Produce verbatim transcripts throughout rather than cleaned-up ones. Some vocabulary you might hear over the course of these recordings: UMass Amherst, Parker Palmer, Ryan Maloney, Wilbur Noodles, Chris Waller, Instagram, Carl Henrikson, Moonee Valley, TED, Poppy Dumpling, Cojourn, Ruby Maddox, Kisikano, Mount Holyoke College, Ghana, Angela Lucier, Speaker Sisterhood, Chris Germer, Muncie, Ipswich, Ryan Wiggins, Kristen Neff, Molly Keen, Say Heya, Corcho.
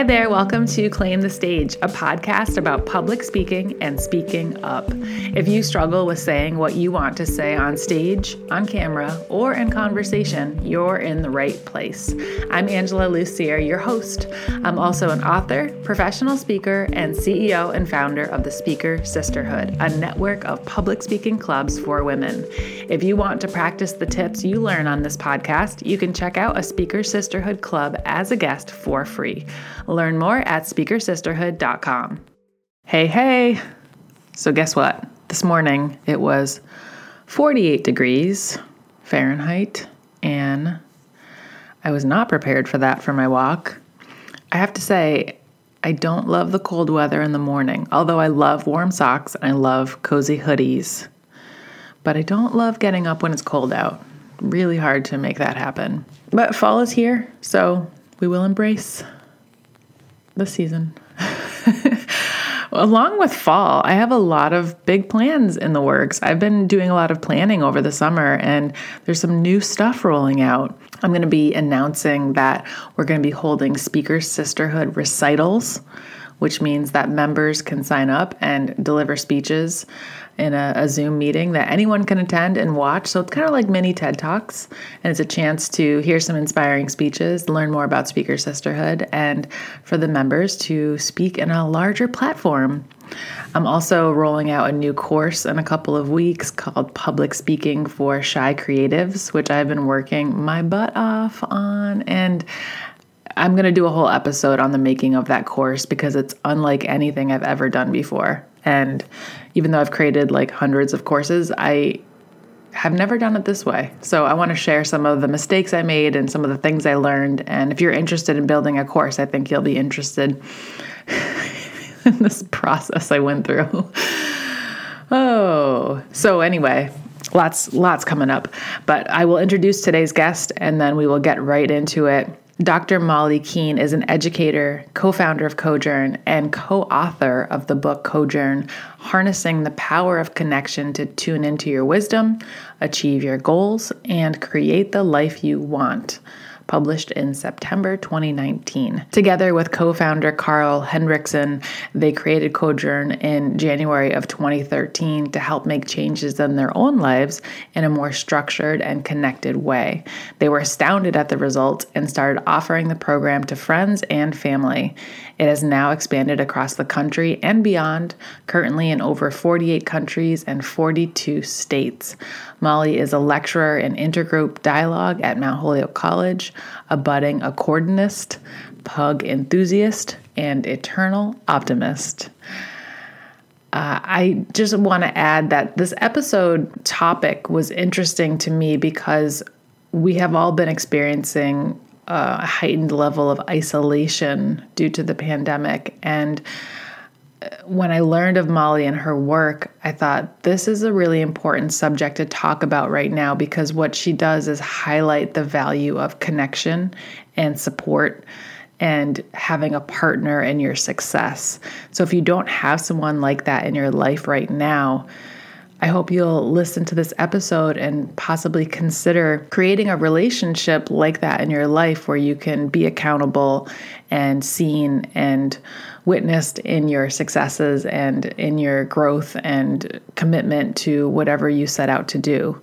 Hi there, welcome to Claim the Stage, a podcast about public speaking and speaking up. If you struggle with saying what you want to say on stage, on camera, or in conversation, you're in the right place. I'm Angela Lucier, your host. I'm also an author, professional speaker, and C E O and founder of the Speaker Sisterhood, a network of public speaking clubs for women. If you want to practice the tips you learn on this podcast, you can check out a Speaker Sisterhood club as a guest for free. Learn more at speaker sisterhood dot com. Hey, hey. So guess what? This morning it was forty-eight degrees Fahrenheit, and I was not prepared for that for my walk. I have to say, I don't love the cold weather in the morning, although I love warm socks and I love cozy hoodies. But I don't love getting up when it's cold out. Really hard to make that happen. But fall is here, so we will embrace the season. Along with fall, I have a lot of big plans in the works. I've been doing a lot of planning over the summer, and there's some new stuff rolling out. I'm going to be announcing that we're going to be holding Speaker Sisterhood recitals, which means that members can sign up and deliver speeches in a, a Zoom meeting that anyone can attend and watch. So it's kind of like mini TED Talks, and it's a chance to hear some inspiring speeches, learn more about Speaker Sisterhood, and for the members to speak in a larger platform. I'm also rolling out a new course in a couple of weeks called Public Speaking for Shy Creatives, which I've been working my butt off on, and I'm going to do a whole episode on the making of that course because it's unlike anything I've ever done before. And even though I've created like hundreds of courses, I have never done it this way. So I want to share some of the mistakes I made and some of the things I learned. And if you're interested in building a course, I think you'll be interested in this process I went through. Oh, so anyway, lots, lots coming up. But I will introduce today's guest and then we will get right into it. Doctor Molly Keen is an educator, co-founder of Cojourn, and co-author of the book Cojourn, Harnessing the Power of Connection to Tune Into Your Wisdom, Achieve Your Goals, and Create the Life You Want, published in September twenty nineteen. Together with co-founder Carl Henrikson, they created Cojourn in January of twenty thirteen to help make changes in their own lives in a more structured and connected way. They were astounded at the results and started offering the program to friends and family. It has now expanded across the country and beyond, currently in over forty-eight countries and forty-two states. Molly is a lecturer in intergroup dialogue at Mount Holyoke College, a budding accordionist, pug enthusiast, and eternal optimist. Uh, I just want to add that this episode topic was interesting to me because we have all been experiencing a heightened level of isolation due to the pandemic. And when I learned of Molly and her work, I thought this is a really important subject to talk about right now because what she does is highlight the value of connection and support and having a partner in your success. So if you don't have someone like that in your life right now, I hope you'll listen to this episode and possibly consider creating a relationship like that in your life where you can be accountable and seen and witnessed in your successes and in your growth and commitment to whatever you set out to do.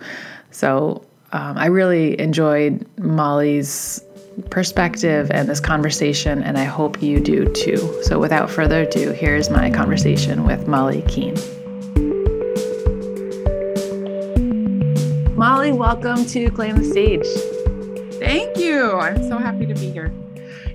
So um, I really enjoyed Molly's perspective and this conversation, and I hope you do too. So without further ado, here's my conversation with Molly Keen. Molly, welcome to Claim the Stage. Thank you. I'm so happy to be here.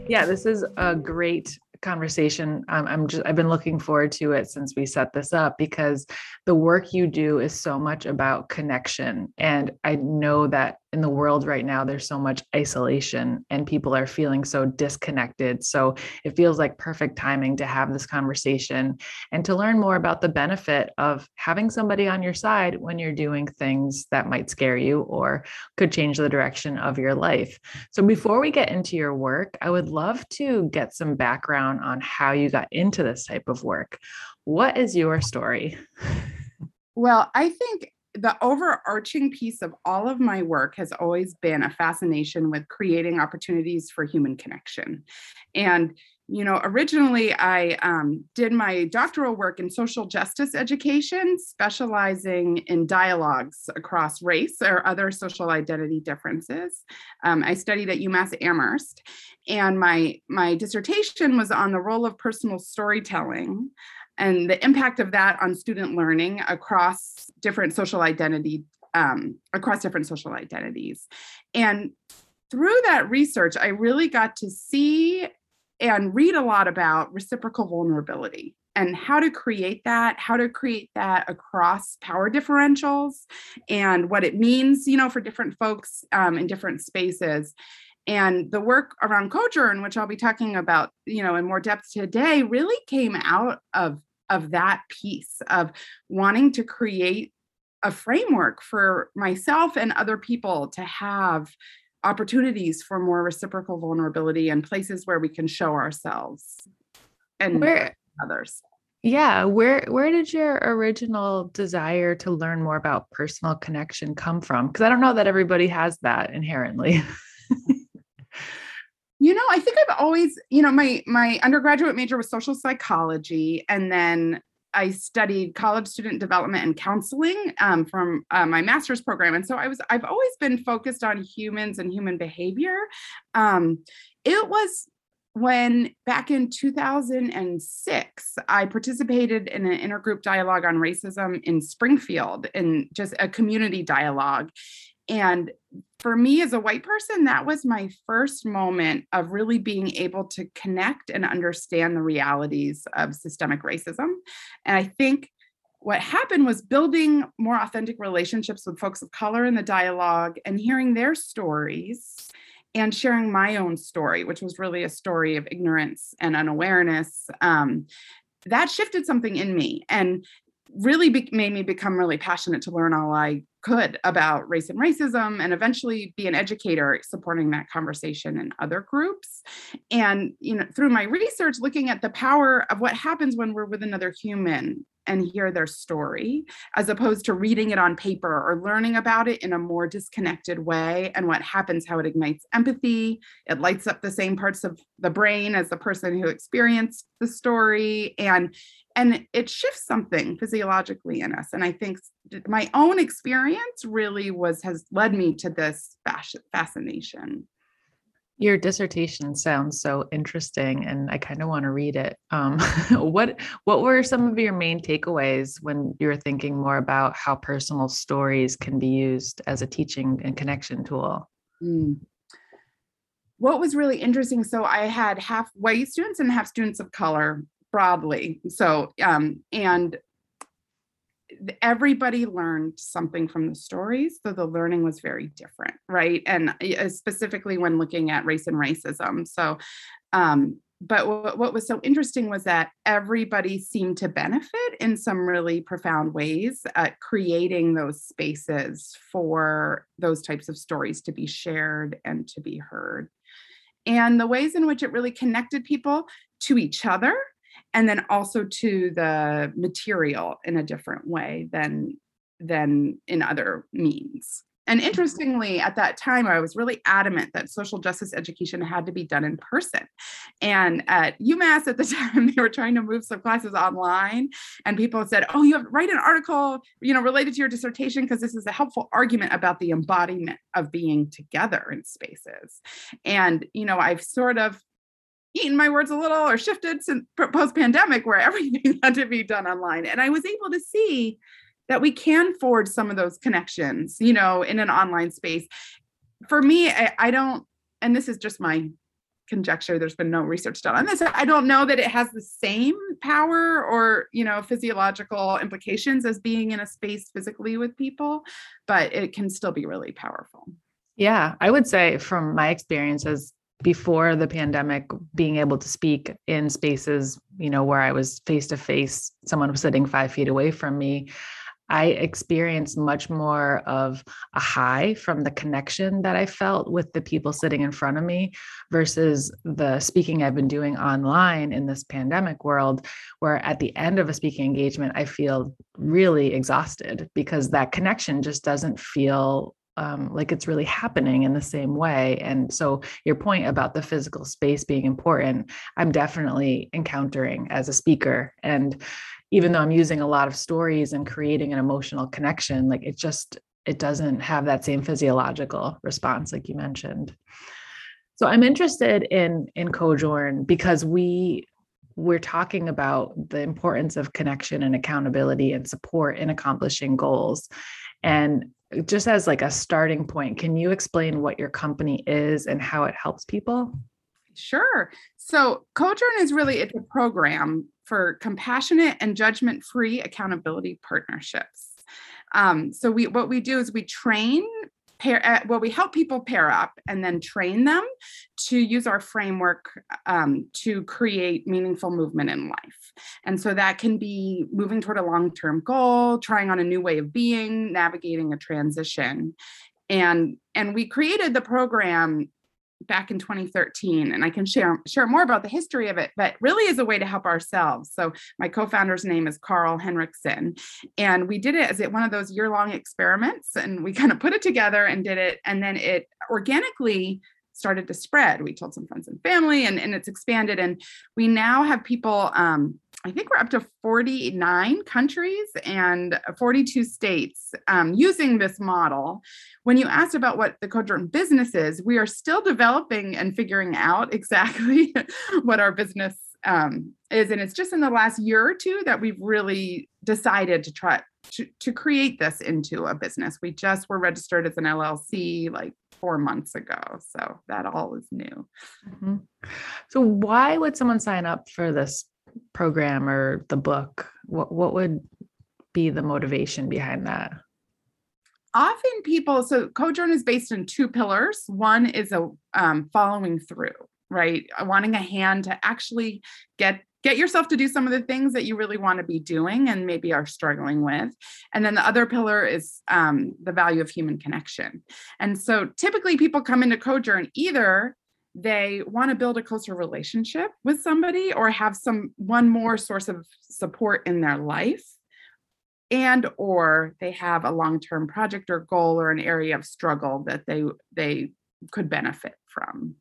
Yeah, this is a great conversation. Um, I'm just, I've been looking forward to it since we set this up because the work you do is so much about connection. And I know that in the world right now, there's so much isolation and people are feeling so disconnected. So it feels like perfect timing to have this conversation and to learn more about the benefit of having somebody on your side when you're doing things that might scare you or could change the direction of your life. So before we get into your work, I would love to get some background on how you got into this type of work. What is your story? Well, I think the overarching piece of all of my work has always been a fascination with creating opportunities for human connection. And you know, originally I um, did my doctoral work in social justice education, specializing in dialogues across race or other social identity differences. Um, I studied at UMass Amherst, and my, my dissertation was on the role of personal storytelling and the impact of that on student learning across different social identity, um, across different social identities. And through that research, I really got to see and read a lot about reciprocal vulnerability and how to create that, how to create that across power differentials and what it means, you know, for different folks um, in different spaces. And the work around Cojourn, which I'll be talking about, you know, in more depth today, really came out of, of that piece of wanting to create a framework for myself and other people to have opportunities for more reciprocal vulnerability and places where we can show ourselves and where, others. Yeah. Where, where did your original desire to learn more about personal connection come from? Because I don't know that everybody has that inherently. You know, I think I've always, you know, my, my undergraduate major was social psychology, and then I studied college student development and counseling um, from uh, my master's program. And so I was, I've always been focused on humans and human behavior. Um, it was when back in two thousand six, I participated in an intergroup dialogue on racism in Springfield, in just a community dialogue. And for me as a white person, that was my first moment of really being able to connect and understand the realities of systemic racism. And I think what happened was building more authentic relationships with folks of color in the dialogue and hearing their stories and sharing my own story, which was really a story of ignorance and unawareness. Um, that shifted something in me and really be- made me become really passionate to learn all I could about race and racism, and eventually be an educator supporting that conversation in other groups. And, you know, through my research, looking at the power of what happens when we're with another human and hear their story, as opposed to reading it on paper or learning about it in a more disconnected way, and what happens, how it ignites empathy. It lights up the same parts of the brain as the person who experienced the story. And And it shifts something physiologically in us. And I think my own experience really was, has led me to this fascination. Your dissertation sounds so interesting, and I kind of want to read it. Um, what, what were some of your main takeaways when you were thinking more about how personal stories can be used as a teaching and connection tool? Mm. What was really interesting, so I had half white students and half students of color, broadly. So, um, and everybody learned something from the stories. So the learning was very different, right? And specifically when looking at race and racism. So, um, but w- what was so interesting was that everybody seemed to benefit in some really profound ways at creating those spaces for those types of stories to be shared and to be heard. And the ways in which it really connected people to each other, and then also to the material in a different way than, than in other means. And interestingly, at that time, I was really adamant that social justice education had to be done in person. And at UMass at the time, they were trying to move some classes online, and people said, oh, you have to write an article, you know, related to your dissertation, because this is a helpful argument about the embodiment of being together in spaces. And, you know, I've sort of eaten my words a little, or shifted since post-pandemic, where everything had to be done online. And I was able to see that we can forge some of those connections, you know, in an online space. For me, I, I don't, and this is just my conjecture, there's been no research done on this, I don't know that it has the same power or, you know, physiological implications as being in a space physically with people, but it can still be really powerful. Yeah, I would say from my experience as before the pandemic, being able to speak in spaces, you know, where I was face to face, someone was sitting five feet away from me, I experienced much more of a high from the connection that I felt with the people sitting in front of me versus the speaking I've been doing online in this pandemic world, where at the end of a speaking engagement, I feel really exhausted because that connection just doesn't feel um, like it's really happening in the same way. And so your point about the physical space being important, I'm definitely encountering as a speaker. And even though I'm using a lot of stories and creating an emotional connection, like it just, it doesn't have that same physiological response, like you mentioned. So I'm interested in, in Cojourn because we, we're talking about the importance of connection and accountability and support in accomplishing goals. And just as like a starting point, can you explain what your company is and how it helps people? Sure. So Cojourn is really, it's a program for compassionate and judgment-free accountability partnerships. Um, so we, what we do is we train pair, well, we help people pair up and then train them to use our framework um, to create meaningful movement in life. And so that can be moving toward a long-term goal, trying on a new way of being, navigating a transition. And, and we created the program back in twenty thirteen, and I can share, share more about the history of it, but really is a way to help ourselves. So my co-founder's name is Carl Henrikson, and we did it as it, one of those year-long experiments, and we kind of put it together and did it, and then it organically started to spread. We told some friends and family, and, and it's expanded, and we now have people, um, I think we're up to forty-nine countries and forty-two states um, using this model. When you asked about what the Cojourn business is, we are still developing and figuring out exactly what our business um, is. And it's just in the last year or two that we've really decided to try to, to create this into a business. We just were registered as an L L C like four months ago. So that all is new. Mm-hmm. So why would someone sign up for this program or the book? What what would be the motivation behind that? Often people, so Cojourn is based in two pillars. One is a um, following through, right? Wanting a hand to actually get get yourself to do some of the things that you really want to be doing and maybe are struggling with. And then the other pillar is um, the value of human connection. And so typically people come into Cojourn either they want to build a closer relationship with somebody or have some one more source of support in their life, and or they have a long-term project or goal or an area of struggle that they they could benefit from.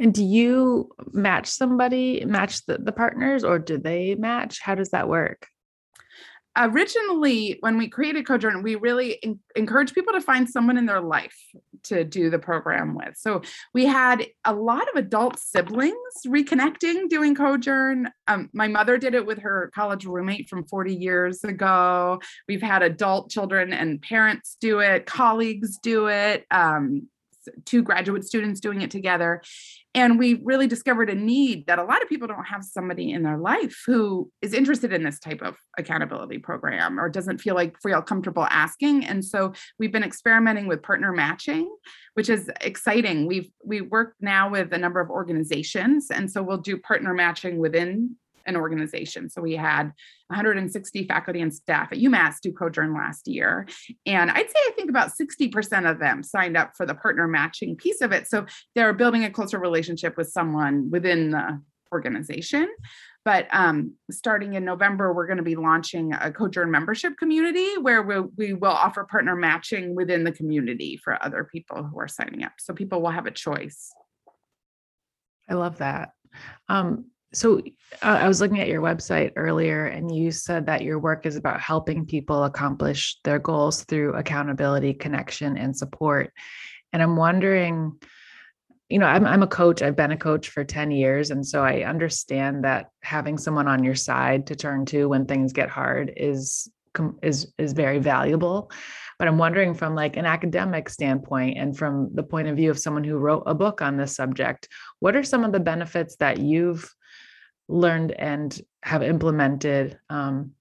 And do you match somebody, match the, the partners, or do they match? How does that work? Originally, when we created Cojourn, we really in- encourage people to find someone in their life to do the program with. So we had a lot of adult siblings reconnecting, doing Cojourn. Um, my mother did it with her college roommate from forty years ago. We've had adult children and parents do it, colleagues do it, um, two graduate students doing it together. And we really discovered a need that a lot of people don't have somebody in their life who is interested in this type of accountability program or doesn't feel like feel comfortable asking. And so we've been experimenting with partner matching, which is exciting. We've we work now with a number of organizations, and so we'll do partner matching within an organization. So we had one hundred sixty faculty and staff at UMass do Cojourn last year, and I'd say I think about sixty percent of them signed up for the partner matching piece of it. So they're building a closer relationship with someone within the organization. But um, starting in November, we're going to be launching a Cojourn membership community where we, we will offer partner matching within the community for other people who are signing up. So people will have a choice. I love that. Um, So uh, I was looking at your website earlier, and you said that your work is about helping people accomplish their goals through accountability, connection, and support. And I'm wondering, you know, I'm I'm a coach. I've been a coach for ten years. And so I understand that having someone on your side to turn to when things get hard is is is very valuable. But I'm wondering from like an academic standpoint and from the point of view of someone who wrote a book on this subject, what are some of the benefits that you've learned and have implemented um,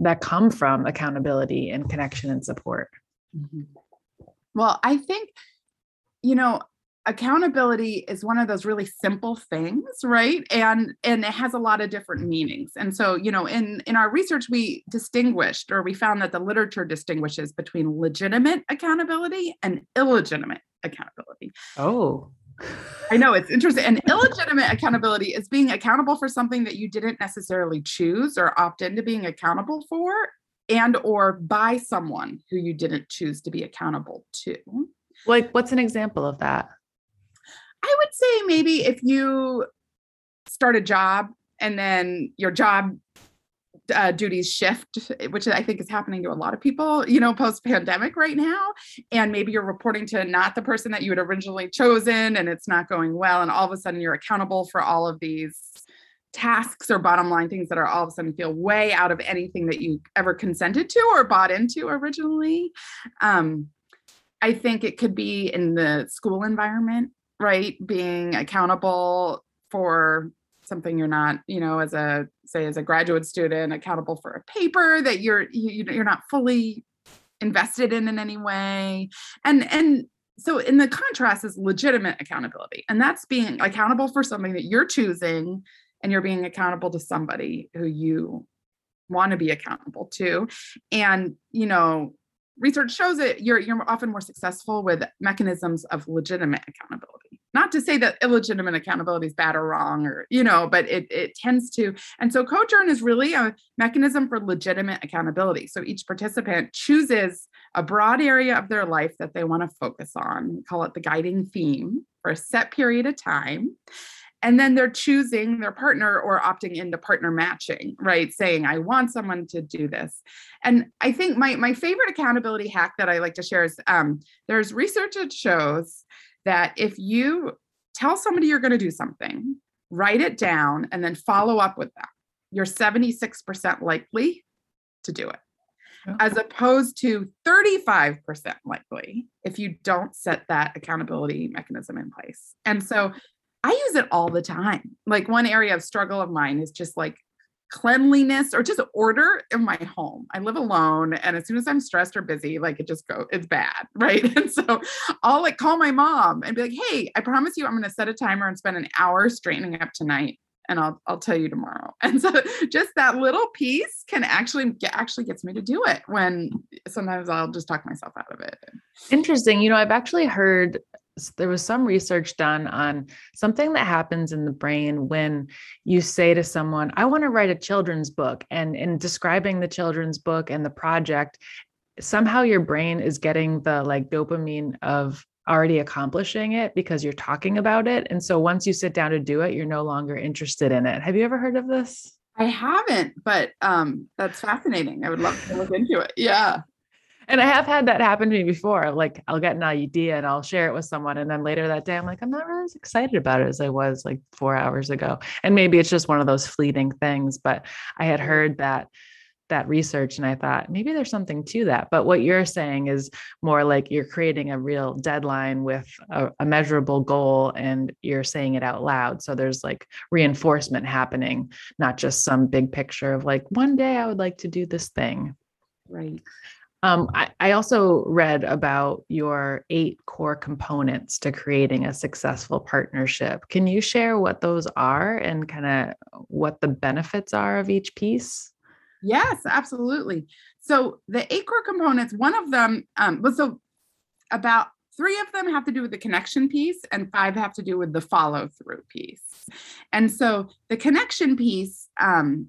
that come from accountability and connection and support? Mm-hmm. Well, I think, you know, accountability is one of those really simple things, right? And and it has a lot of different meanings. And so, you know, in, in our research, we distinguished or we found that the literature distinguishes between legitimate accountability and illegitimate accountability. Oh, I know, it's interesting. And illegitimate accountability is being accountable for something that you didn't necessarily choose or opt into being accountable for, and or by someone who you didn't choose to be accountable to. Like, what's an example of that? I would say maybe if you start a job and then your job uh, duties shift, which I think is happening to a lot of people, you know, post pandemic right now. And maybe you're reporting to not the person that you had originally chosen and it's not going well. And all of a sudden you're accountable for all of these tasks or bottom line things that are all of a sudden feel way out of anything that you ever consented to or bought into originally. Um, I think it could be in the school environment, right? Being accountable for something you're not, you know, as a, say, as a graduate student, accountable for a paper that you're, you, you're not fully invested in in any way. And, and so in the contrast is legitimate accountability. And that's being accountable for something that you're choosing, and you're being accountable to somebody who you want to be accountable to. And, you know, research shows that you're you're often more successful with mechanisms of legitimate accountability. Not to say that illegitimate accountability is bad or wrong, or, you know, but it it tends to. And so Cojourn is really a mechanism for legitimate accountability. So each participant chooses a broad area of their life that they want to focus on. We call it the guiding theme for a set period of time. And then they're choosing their partner or opting into partner matching, right? Saying, I want someone to do this. And I think my, my favorite accountability hack that I like to share is um, there's research that shows that if you tell somebody you're going to do something, write it down, and then follow up with them, you're seventy-six percent likely to do it, as opposed to thirty-five percent likely if you don't set that accountability mechanism in place. And so I use it all the time. Like, one area of struggle of mine is just like cleanliness or just order in my home. I live alone. And as soon as I'm stressed or busy, like it just goes, it's bad. Right. And so I'll like call my mom and be like, hey, I promise you, I'm going to set a timer and spend an hour straightening up tonight. And I'll, I'll tell you tomorrow. And so just that little piece can actually get, actually gets me to do it, when sometimes I'll just talk myself out of it. Interesting. You know, I've actually heard there was some research done on something that happens in the brain when you say to someone, I want to write a children's book. And in describing the children's book and the project, somehow your brain is getting the like dopamine of already accomplishing it because you're talking about it. And so once you sit down to do it, you're no longer interested in it. Have you ever heard of this? I haven't, but um, that's fascinating. I would love to look into it. Yeah. And I have had that happen to me before. Like, I'll get an idea and I'll share it with someone. And then later that day, I'm like, I'm not really as excited about it as I was like four hours ago. And maybe it's just one of those fleeting things, but I had heard that, that research. And I thought maybe there's something to that, but what you're saying is more like you're creating a real deadline with a, a measurable goal, and you're saying it out loud. So there's like reinforcement happening, not just some big picture of like, one day I would like to do this thing. Right. Um, I, I also read about your eight core components to creating a successful partnership. Can you share what those are and kind of what the benefits are of each piece? Yes, absolutely. So the eight core components, one of them, um, well, so about three of them have to do with the connection piece and five have to do with the follow through piece. And so the connection piece, um,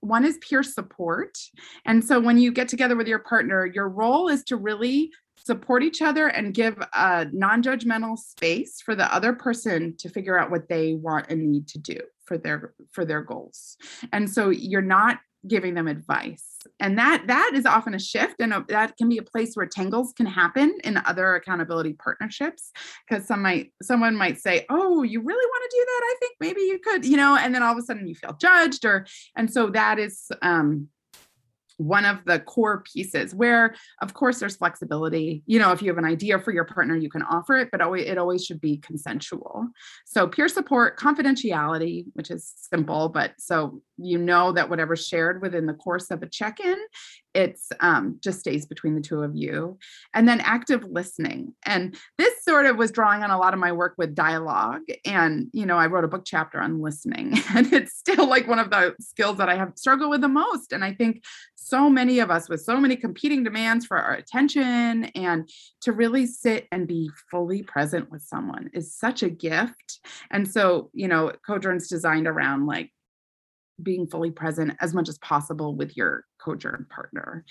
one is peer support. And so when you get together with your partner, your role is to really support each other and give a non-judgmental space for the other person to figure out what they want and need to do for their, for their goals. And so you're not giving them advice. And that, that is often a shift. And a, that can be a place where tangles can happen in other accountability partnerships, because some might, someone might say, oh, you really want to do that? I think maybe you could, you know, and then all of a sudden you feel judged, or, and so that is, um, one of the core pieces, where of course there's flexibility. You know, if you have an idea for your partner, you can offer it, but always, it always should be consensual. So peer support, confidentiality, which is simple, but so you know that whatever's shared within the course of a check-in, it's um, just stays between the two of you. And then active listening. And this sort of was drawing on a lot of my work with dialogue. And, you know, I wrote a book chapter on listening, and it's still like one of the skills that I have struggled with the most. And I think so many of us, with so many competing demands for our attention, and to really sit and be fully present with someone is such a gift. And so, you know, Cojourn's designed around like being fully present as much as possible with your cojourn partner.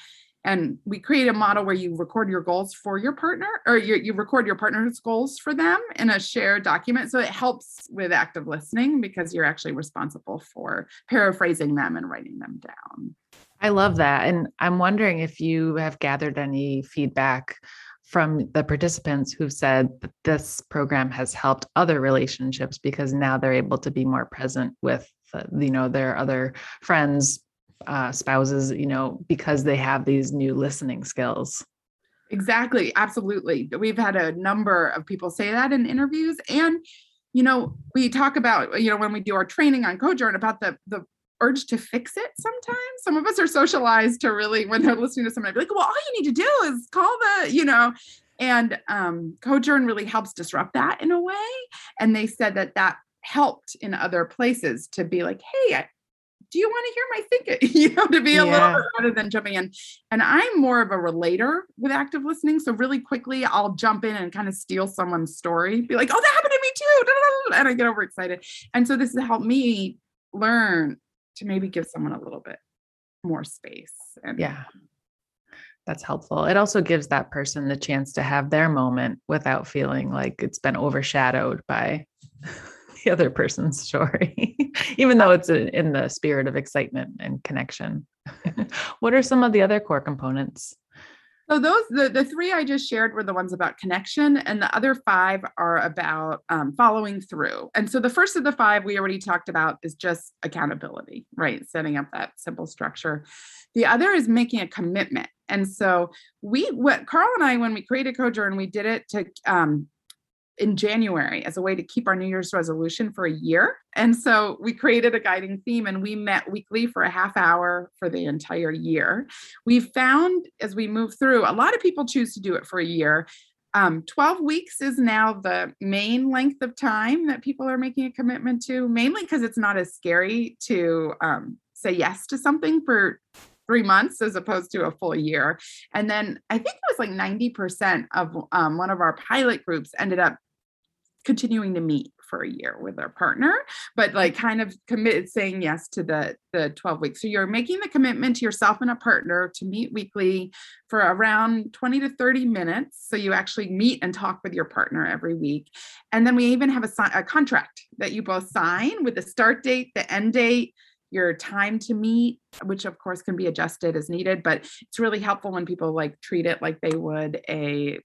And we create a model where you record your goals for your partner, or you, you record your partner's goals for them in a shared document. So it helps with active listening because you're actually responsible for paraphrasing them and writing them down. I love that. And I'm wondering if you have gathered any feedback from the participants who've said that this program has helped other relationships because now they're able to be more present with, you know, their other friends, uh, spouses, you know, because they have these new listening skills. Exactly. Absolutely. We've had a number of people say that in interviews. And, you know, we talk about, you know, when we do our training on Cojourn about the, the urge to fix it sometimes. Some of us are socialized to really, when they're listening to somebody, be like, well, all you need to do is call the, you know, and um, Cojourn really helps disrupt that in a way. And they said that that helped in other places to be like, hey, I, do you want to hear my thinking? You know, to be a yeah. little bit rather than jumping in. And I'm more of a relator with active listening. So really quickly, I'll jump in and kind of steal someone's story, be like, oh, that happened to me too. And I get overexcited. And so this has helped me learn to maybe give someone a little bit more space. And yeah, that's helpful. It also gives that person the chance to have their moment without feeling like it's been overshadowed by the other person's story, even though it's in the spirit of excitement and connection. What are some of the other core components? So those, the, the three I just shared were the ones about connection, and the other five are about um, following through. And so the first of the five we already talked about is just accountability, right? Setting up that simple structure. The other is making a commitment. And so we, what Carl and I, when we created Cojourn, we did it to, um, in January as a way to keep our New Year's resolution for a year. And so we created a guiding theme, and we met weekly for a half hour for the entire year. We found as we move through, a lot of people choose to do it for a year. Um, twelve weeks is now the main length of time that people are making a commitment to, mainly because it's not as scary to um, say yes to something for three months as opposed to a full year. And then I think it was like ninety percent of um, one of our pilot groups ended up continuing to meet for a year with their partner, but like kind of committed, saying yes to the, the twelve weeks. So you're making the commitment to yourself and a partner to meet weekly for around twenty to thirty minutes. So you actually meet and talk with your partner every week. And then we even have a, a contract that you both sign with the start date, the end date, your time to meet, which of course can be adjusted as needed, but it's really helpful when people like treat it like they would a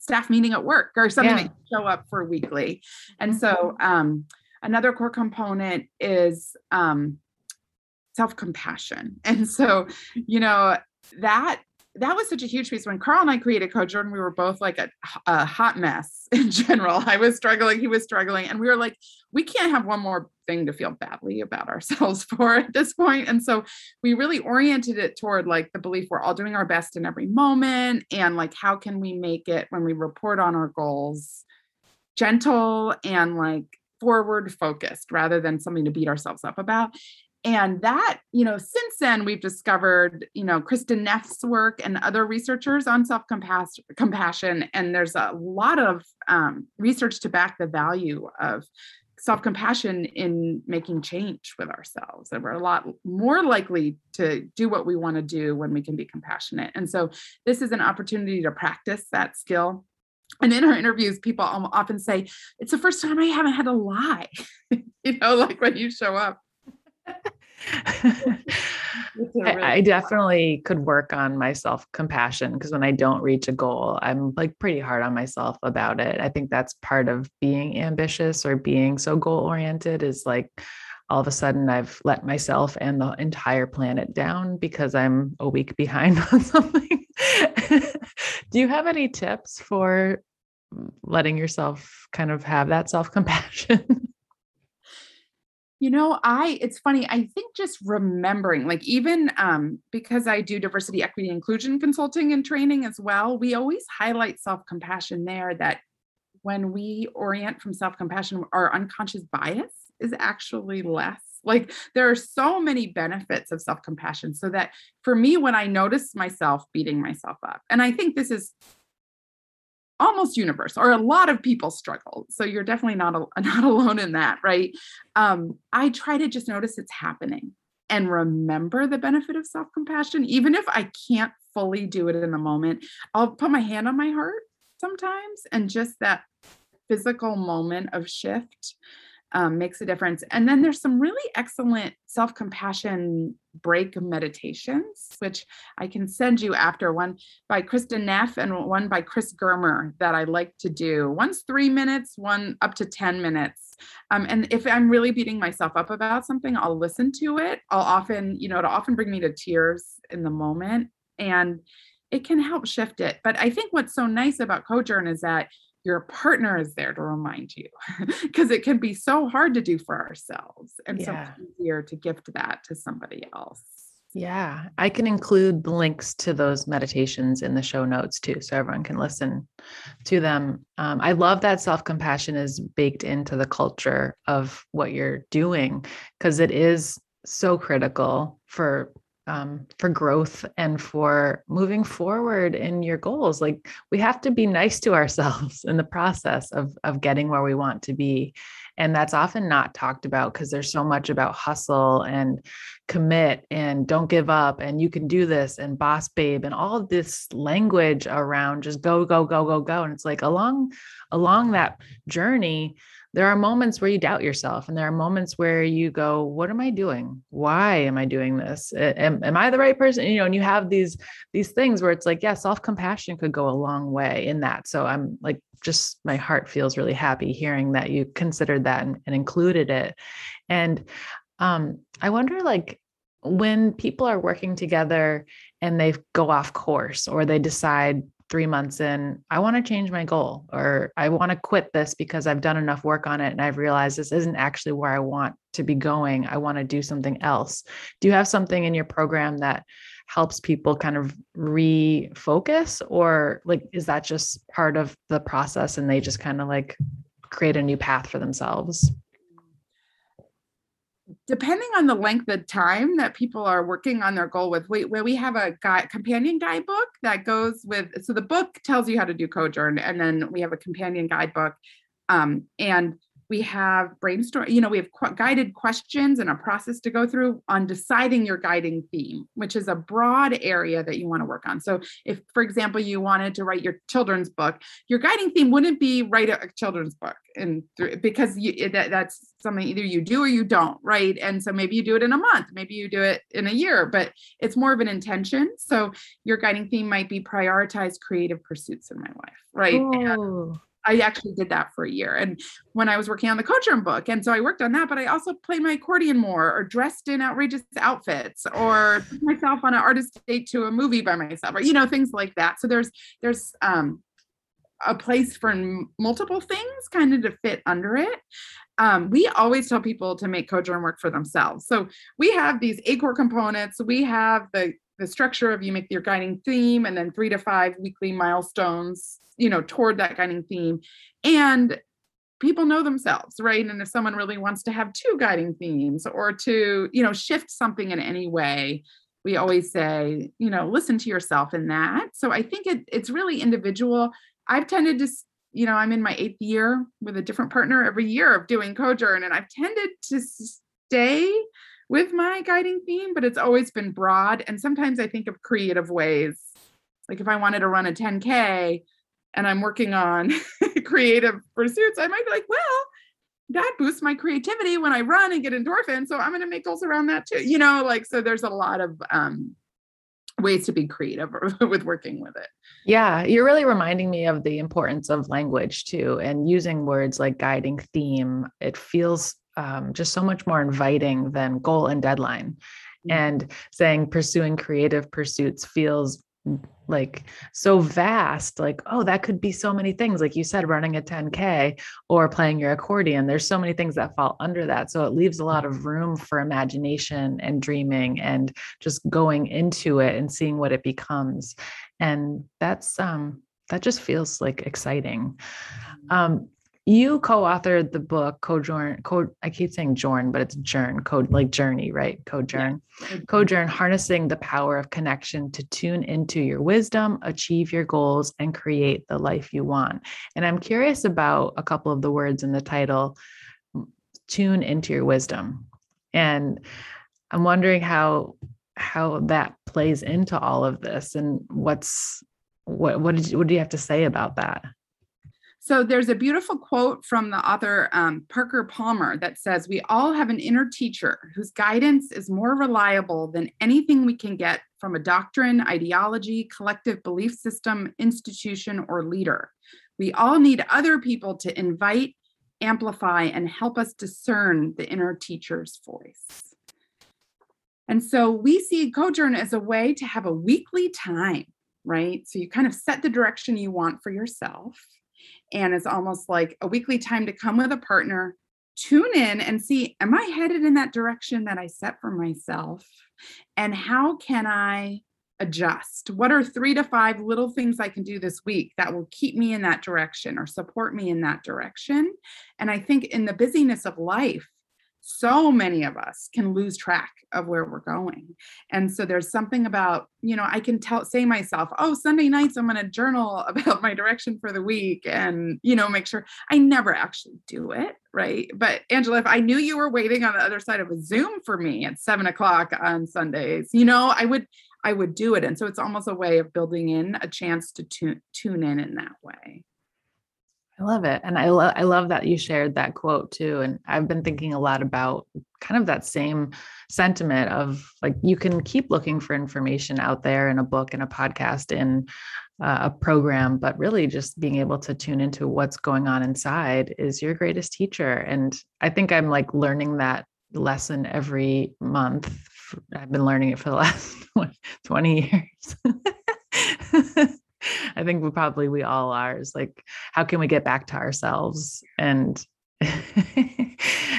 staff meeting at work or something yeah. that you show up for weekly. And so um, another core component is um, self-compassion. And so, you know, that that was such a huge piece. When Carl and I created Cojourn, we were both like a, a hot mess in general. I was struggling, he was struggling. And we were like, we can't have one more thing to feel badly about ourselves for at this point. And so we really oriented it toward like the belief we're all doing our best in every moment. And like, how can we make it when we report on our goals, gentle and like forward focused rather than something to beat ourselves up about. And that, you know, since then we've discovered, you know, Kristen Neff's work and other researchers on self-compassion. And there's a lot of um, research to back the value of self-compassion in making change with ourselves. And we're a lot more likely to do what we want to do when we can be compassionate. And so this is an opportunity to practice that skill. And in our interviews, people often say, it's the first time I haven't had to lie, you know, like when you show up. Really I definitely could work on my self-compassion because when I don't reach a goal, I'm like pretty hard on myself about it. I think that's part of being ambitious or being so goal-oriented is like, all of a sudden I've let myself and the entire planet down because I'm a week behind on something. Do you have any tips for letting yourself kind of have that self-compassion? You know, I, it's funny, I think just remembering, like even um, because I do diversity, equity, inclusion consulting and training as well, we always highlight self-compassion there, that when we orient from self-compassion, our unconscious bias is actually less. Like there are so many benefits of self-compassion. So that for me, when I notice myself beating myself up, and I think this is almost universal, or a lot of people struggle. So you're definitely not, a, not alone in that, right? Um, I try to just notice it's happening and remember the benefit of self-compassion, even if I can't fully do it in the moment. I'll put my hand on my heart sometimes, and just that physical moment of shift um, makes a difference. And then there's some really excellent self-compassion break meditations, which I can send you after, one by Kristen Neff and one by Chris Germer, that I like to do. One's three minutes, one up to ten minutes. Um, and if I'm really beating myself up about something, I'll listen to it. I'll often, you know, it'll often bring me to tears in the moment, and it can help shift it. But I think what's so nice about Cojourn is that your partner is there to remind you, because it can be so hard to do for ourselves, and yeah. so much easier to gift that to somebody else. Yeah. I can include the links to those meditations in the show notes too, so everyone can listen to them. Um, I love that self-compassion is baked into the culture of what you're doing, because it is so critical for Um, for growth and for moving forward in your goals. Like, we have to be nice to ourselves in the process of, of getting where we want to be. And that's often not talked about, because there's so much about hustle and commit and don't give up and you can do this and boss babe and all of this language around just go, go, go, go, go. And it's like along, along that journey, there are moments where you doubt yourself, and there are moments where you go, what am I doing? Why am I doing this? Am, am I the right person? You know, and you have these, these things where it's like, yeah, self-compassion could go a long way in that. So I'm like, just, my heart feels really happy hearing that you considered that and, and included it. And um, I wonder, like, when people are working together and they go off course, or they decide three months in, I want to change my goal, or I want to quit this because I've done enough work on it and I've realized this isn't actually where I want to be going. I want to do something else. Do you have something in your program that helps people kind of refocus, or like, is that just part of the process and they just kind of like create a new path for themselves? Depending on the length of time that people are working on their goal with, we, where we have a guide, companion guidebook that goes with, so the book tells you how to do Cojourn, and then we have a companion guidebook, um, and we have brainstorm, you know, we have qu- guided questions and a process to go through on deciding your guiding theme, which is a broad area that you want to work on. So if, for example, you wanted to write your children's book, your guiding theme wouldn't be write a children's book, and th- because you, that, that's something either you do or you don't, right? And so maybe you do it in a month, maybe you do it in a year, but it's more of an intention. So your guiding theme might be prioritize creative pursuits in my life, right? Oh. I actually did that for a year. And when I was working on the Cojourn book, and so I worked on that, but I also played my accordion more, or dressed in outrageous outfits, or took myself on an artist date to a movie by myself, or, you know, things like that. So there's, there's um, a place for m- multiple things kind of to fit under it. Um, we always tell people to make Cojourn work for themselves. So we have these eight core components. We have the the structure of, you make your guiding theme, and then three to five weekly milestones, you know, toward that guiding theme. And people know themselves, right? And if someone really wants to have two guiding themes, or to, you know, shift something in any way, we always say, you know, listen to yourself in that. So I think it, it's really individual. I've tended to, you know, I'm in my eighth year with a different partner every year of doing Cojourn, and I've tended to stay with my guiding theme, but it's always been broad. And sometimes I think of creative ways. Like if I wanted to run a ten K and I'm working on creative pursuits, I might be like, well, that boosts my creativity when I run and get endorphins, so I'm going to make goals around that too. You know, like, so there's a lot of um, ways to be creative with working with it. Yeah. You're really reminding me of the importance of language too, and using words like guiding theme. It feels Um, just so much more inviting than goal and deadline. And saying pursuing creative pursuits feels like so vast, like, oh, that could be so many things. Like you said, running a ten K or playing your accordion, there's so many things that fall under that. So it leaves a lot of room for imagination and dreaming and just going into it and seeing what it becomes. And that's, um, that just feels like exciting. Um, you co-authored the book Cojourn. Code, I keep saying Jorn, but it's Journ. Code like journey, right? Cojourn. Yeah. Cojourn, harnessing the power of connection to tune into your wisdom, achieve your goals, and create the life you want. And I'm curious about a couple of the words in the title, tune into your wisdom. And I'm wondering how how that plays into all of this, and what's what what did you, what do you have to say about that? So there's a beautiful quote from the author um, Parker Palmer that says, "We all have an inner teacher whose guidance is more reliable than anything we can get from a doctrine, ideology, collective belief system, institution, or leader. We all need other people to invite, amplify, and help us discern the inner teacher's voice." And so we see Cojourn as a way to have a weekly time, right? So you kind of set the direction you want for yourself. And it's almost like a weekly time to come with a partner, tune in and see, am I headed in that direction that I set for myself? And how can I adjust? What are three to five little things I can do this week that will keep me in that direction or support me in that direction? And I think in the busyness of life, so many of us can lose track of where we're going. And so there's something about, you know, I can tell, say myself, oh, Sunday nights, I'm going to journal about my direction for the week and, you know, make sure. I never actually do it. Right. But Angela, if I knew you were waiting on the other side of a Zoom for me at seven o'clock on Sundays, you know, I would, I would do it. And so it's almost a way of building in a chance to tune, tune in in that way. I love it. And I, lo- I love that you shared that quote too. And I've been thinking a lot about kind of that same sentiment of like, you can keep looking for information out there in a book, in a podcast, in uh, a program, but really just being able to tune into what's going on inside is your greatest teacher. And I think I'm like learning that lesson every month. I've been learning it for the last twenty years. I think we probably, we all are. It's like, how can we get back to ourselves? And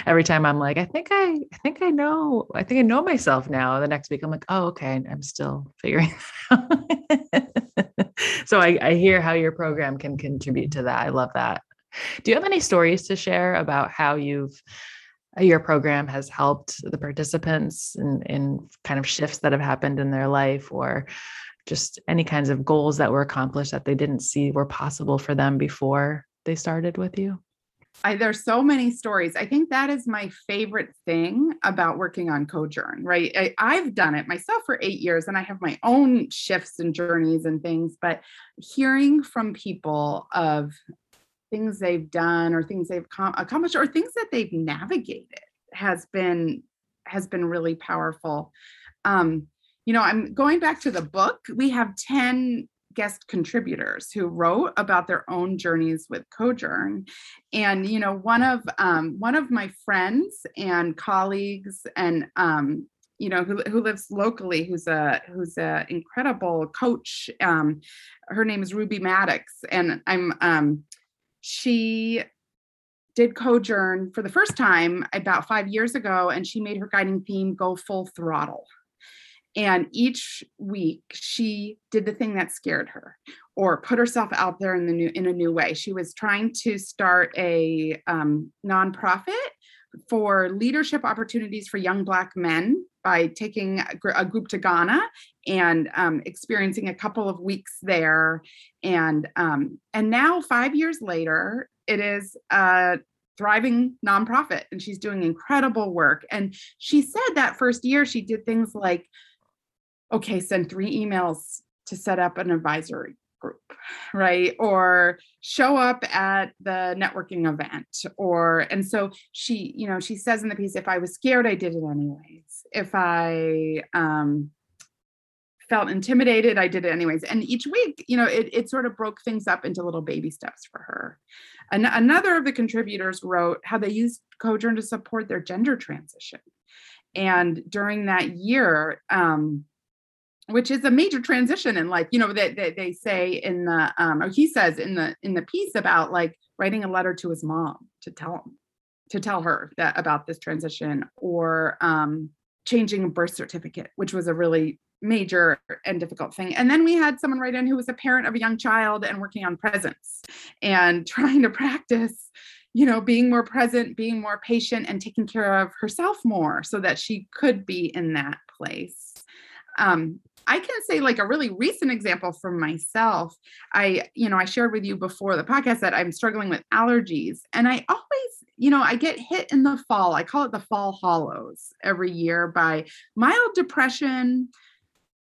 every time I'm like, I think I, I think I know, I think I know myself now. The next week I'm like, oh, okay. I'm still figuring that out. So I, I hear how your program can contribute to that. I love that. Do you have any stories to share about how you've, your program has helped the participants in, in kind of shifts that have happened in their life, or just any kinds of goals that were accomplished that they didn't see were possible for them before they started with you? I, there's so many stories. I think that is my favorite thing about working on Cojourn, right? I, I've done it myself for eight years and I have my own shifts and journeys and things, but hearing from people of things they've done or things they've com- accomplished or things that they've navigated has been, has been really powerful. Um, You know, I'm going back to the book. We have ten guest contributors who wrote about their own journeys with Cojourn. And, you know, one of um, one of my friends and colleagues and, um, you know, who, who lives locally, who's a who's an incredible coach. Um, her name is Ruby Maddox. And I'm um, she did Cojourn for the first time about five years ago. And she made her guiding theme go full throttle. And each week she did the thing that scared her or put herself out there in the new, in a new way. She was trying to start a um, nonprofit for leadership opportunities for young Black men by taking a, gr- a group to Ghana and um, experiencing a couple of weeks there. And, um, and now five years later, it is uh thriving nonprofit and she's doing incredible work. And she said that first year she did things like, okay, send three emails to set up an advisory group, right? Or show up at the networking event. Or, and so she, you know, she says in the piece, if I was scared, I did it anyways. If I um, felt intimidated, I did it anyways. And each week, you know, it, it sort of broke things up into little baby steps for her. An- another of the contributors wrote how they used Cojourn to support their gender transition. And during that year, um, which is a major transition in life, you know, that they, they, they say in the, um, or he says in the, in the piece about like writing a letter to his mom to tell him, to tell her that about this transition, or um, changing a birth certificate, which was a really major and difficult thing. And then we had someone write in who was a parent of a young child and working on presence and trying to practice, you know, being more present, being more patient, and taking care of herself more so that she could be in that place. Um, I can say like a really recent example from myself. I, you know, I shared with you before the podcast that I'm struggling with allergies, and I always, you know, I get hit in the fall. I call it the fall hollows every year by mild depression.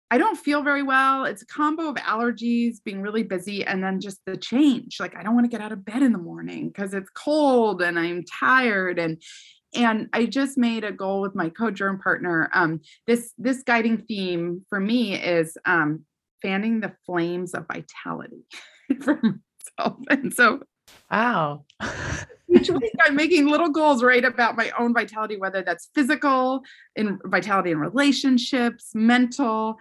I don't feel very well. It's a combo of allergies, being really busy, and then just the change. Like, I don't want to get out of bed in the morning because it's cold and I'm tired. And And I just made a goal with my Cojourn partner. Um, this this guiding theme for me is um, fanning the flames of vitality for myself. And so, wow. Each week I'm making little goals, right, about my own vitality, whether that's physical, in vitality in relationships, mental,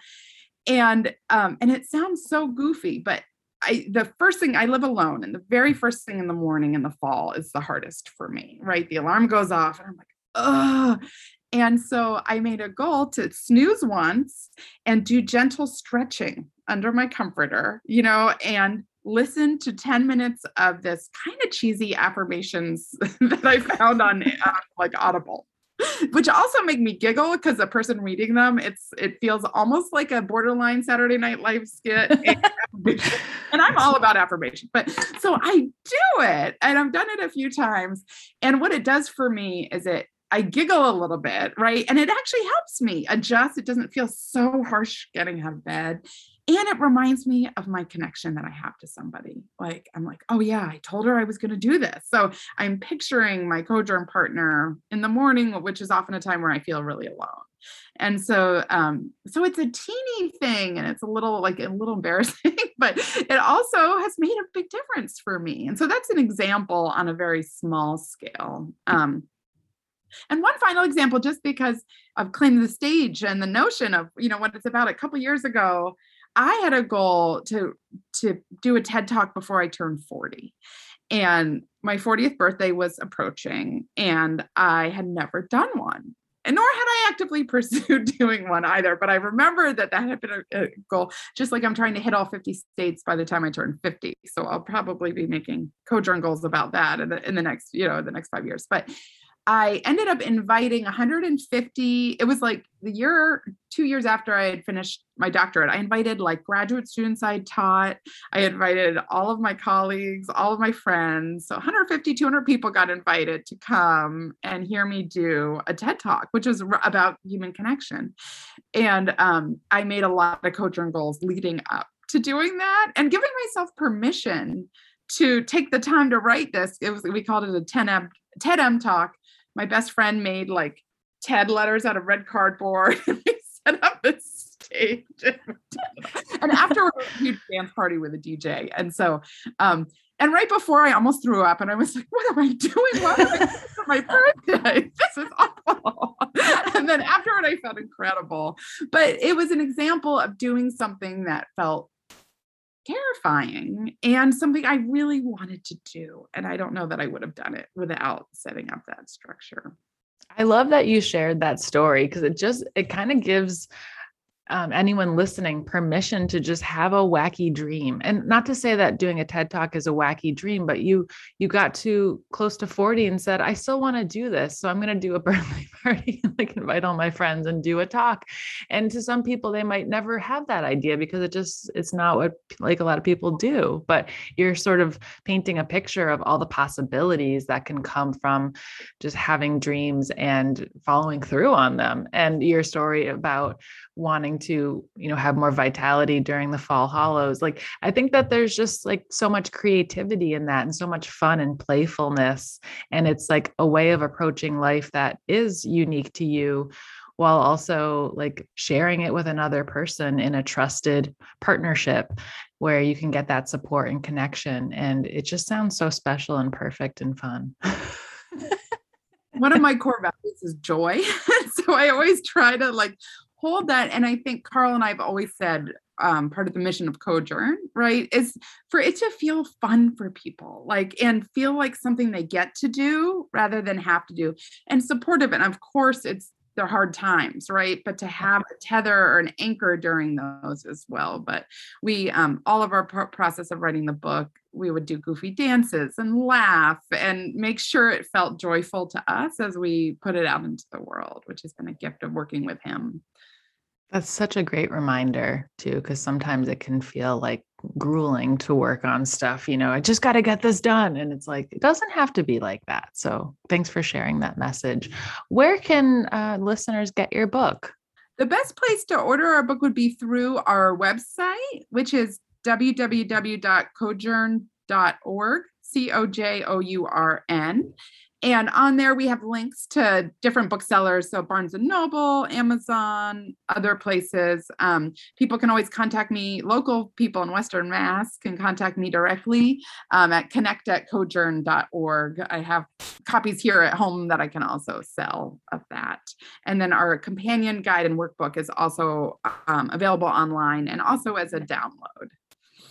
and um, and it sounds so goofy, but I, the first thing, I live alone, and the very first thing in the morning in the fall is the hardest for me, right? The alarm goes off and I'm like, oh, and so I made a goal to snooze once and do gentle stretching under my comforter, you know, and listen to ten minutes of this kind of cheesy affirmations that I found on uh, like Audible, which also make me giggle because the person reading them, it's it feels almost like a borderline Saturday Night Live skit. And I'm all about affirmation. But so I do it, and I've done it a few times. And what it does for me is it I giggle a little bit, right? And it actually helps me adjust. It doesn't feel so harsh getting out of bed. And it reminds me of my connection that I have to somebody. Like, I'm like, oh yeah, I told her I was going to do this. So I'm picturing my Cojourn partner in the morning, which is often a time where I feel really alone. And so, um, so it's a teeny thing, and it's a little like a little embarrassing, but it also has made a big difference for me. And so that's an example on a very small scale. Um, And one final example, just because I've claimed the stage and the notion of, you know, what it's about. A couple years ago, I had a goal to to do a TED Talk before I turned forty. And my fortieth birthday was approaching, and I had never done one. And nor had I actively pursued doing one either. But I remember that that had been a, a goal, just like I'm trying to hit all fifty states by the time I turn fifty. So I'll probably be making Cojourn goals about that in the, in the next, you know, the next five years. But I ended up inviting one hundred fifty, it was like the year, two years after I had finished my doctorate, I invited like graduate students I taught, I invited all of my colleagues, all of my friends, so one hundred fifty, two hundred people got invited to come and hear me do a TED Talk, which was about human connection. And um, I made a lot of Cojourn goals leading up to doing that and giving myself permission to take the time to write this. It was, we called it a TED M Talk. My best friend made like TED letters out of red cardboard, and we set up this stage. And afterward, we had a huge dance party with a D J. And so, um, and right before I almost threw up, and I was like, what am I doing? What am I doing for my birthday? This is awful. And then afterward, I felt incredible. But it was an example of doing something that felt terrifying and something I really wanted to do. And I don't know that I would have done it without setting up that structure. I love that you shared that story, because it just, it kind of gives um, anyone listening permission to just have a wacky dream. And not to say that doing a TED Talk is a wacky dream, but you, you got to close to forty and said, I still want to do this. So I'm going to do a birthday party and like invite all my friends and do a talk. And to some people, they might never have that idea because it just, it's not what like a lot of people do, but you're sort of painting a picture of all the possibilities that can come from just having dreams and following through on them. And your story about wanting to, you know, have more vitality during the fall hollows. Like, I think that there's just like so much creativity in that and so much fun and playfulness. And it's like a way of approaching life that is unique to you, while also like sharing it with another person in a trusted partnership where you can get that support and connection. And it just sounds so special and perfect and fun. One of my core values is joy. So I always try to like hold that. And I think Carl and I have always said, um, part of the mission of Cojourn, right, is for it to feel fun for people, like, and feel like something they get to do rather than have to do, and supportive. And of course, it's the hard times, right? But to have a tether or an anchor during those as well. But we, um, all of our pro- process of writing the book, we would do goofy dances and laugh and make sure it felt joyful to us as we put it out into the world, which has been a gift of working with him. That's such a great reminder too, because sometimes it can feel like grueling to work on stuff, you know, I just got to get this done. And it's like, it doesn't have to be like that. So thanks for sharing that message. Where can uh, listeners get your book? The best place to order our book would be through our website, which is w w w dot cojourn dot org, C O J O U R N. And on there, we have links to different booksellers. So Barnes and Noble, Amazon, other places. Um, people can always contact me. Local people in Western Mass can contact me directly um, at connect at cojourn dot org. I have copies here at home that I can also sell of that. And then our companion guide and workbook is also um, available online and also as a download.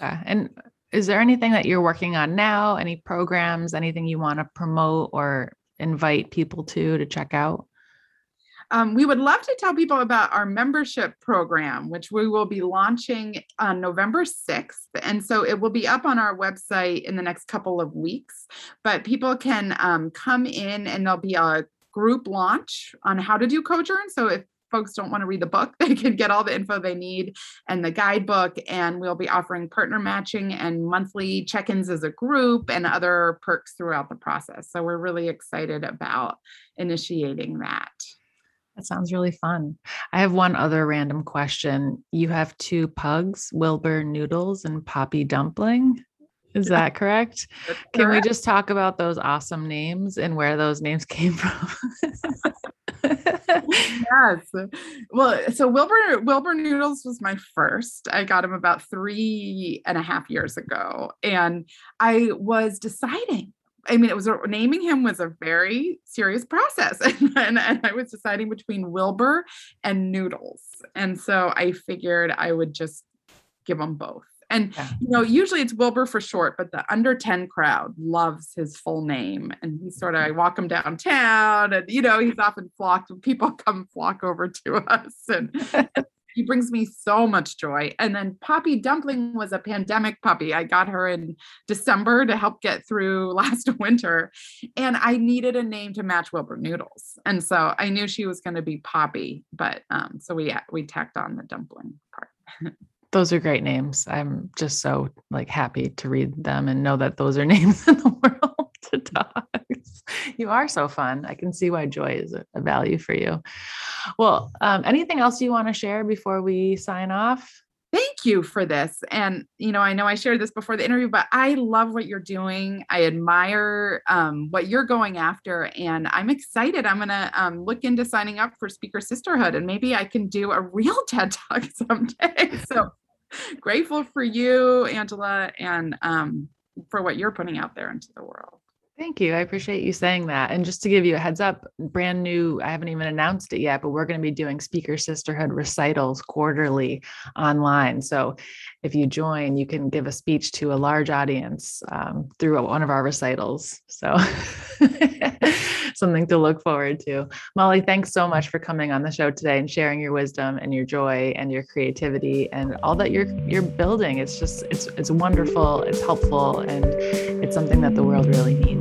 Yeah. And is there anything that you're working on now? Any programs, anything you want to promote or invite people to, to check out? Um, we would love to tell people about our membership program, which we will be launching on November sixth. And so it will be up on our website in the next couple of weeks, but people can um, come in and there'll be a group launch on how to do Cojourn. So if folks don't want to read the book, they can get all the info they need and the guidebook, and we'll be offering partner matching and monthly check-ins as a group and other perks throughout the process. So we're really excited about initiating that. That sounds really fun. I have one other random question. You have two pugs, Wilbur Noodles and Poppy Dumpling. Is that correct? That's correct. Can we just talk about those awesome names and where those names came from? Yes. Well, so Wilbur, Wilbur Noodles was my first. I got him about three and a half years ago. And I was deciding, I mean, it was naming him was a very serious process. And, and, and I was deciding between Wilbur and Noodles. And so I figured I would just give them both. And, yeah. you know, usually it's Wilbur for short, but the under ten crowd loves his full name. And he sort of, I walk him downtown and, you know, he's often flocked and people come flock over to us. And he brings me so much joy. And then Poppy Dumpling was a pandemic puppy. I got her in December to help get through last winter. And I needed a name to match Wilbur Noodles. And so I knew she was going to be Poppy, but um, so we, we tacked on the dumpling part. Those are great names. I'm just so like happy to read them and know that those are names in the world to dogs. You are so fun. I can see why joy is a value for you. Well, um, anything else you want to share before we sign off? Thank you for this. And, you know, I know I shared this before the interview, but I love what you're doing. I admire um, what you're going after, and I'm excited. I'm going to um, look into signing up for Speaker Sisterhood, and maybe I can do a real TED Talk someday. So grateful for you, Angela, and um, for what you're putting out there into the world. Thank you. I appreciate you saying that. And just to give you a heads up, brand new, I haven't even announced it yet, but we're going to be doing Speaker Sisterhood recitals quarterly online. So if you join, you can give a speech to a large audience um, through one of our recitals. So something to look forward to. Molly, thanks so much for coming on the show today and sharing your wisdom and your joy and your creativity and all that you're you're building. It's just, it's it's wonderful, it's helpful, and it's something that the world really needs.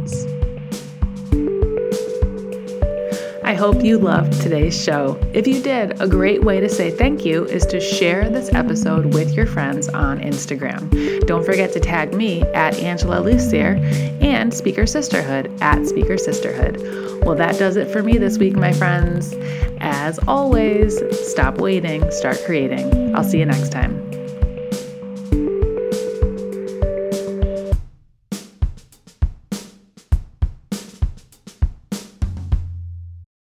I hope you loved today's show. If you did, a great way to say thank you is to share this episode with your friends on Instagram. Don't forget to tag me at Angela Lucier and Speaker Sisterhood at Speaker Sisterhood. Well, that does it for me this week, my friends. As always, stop waiting, start creating. I'll see you next time.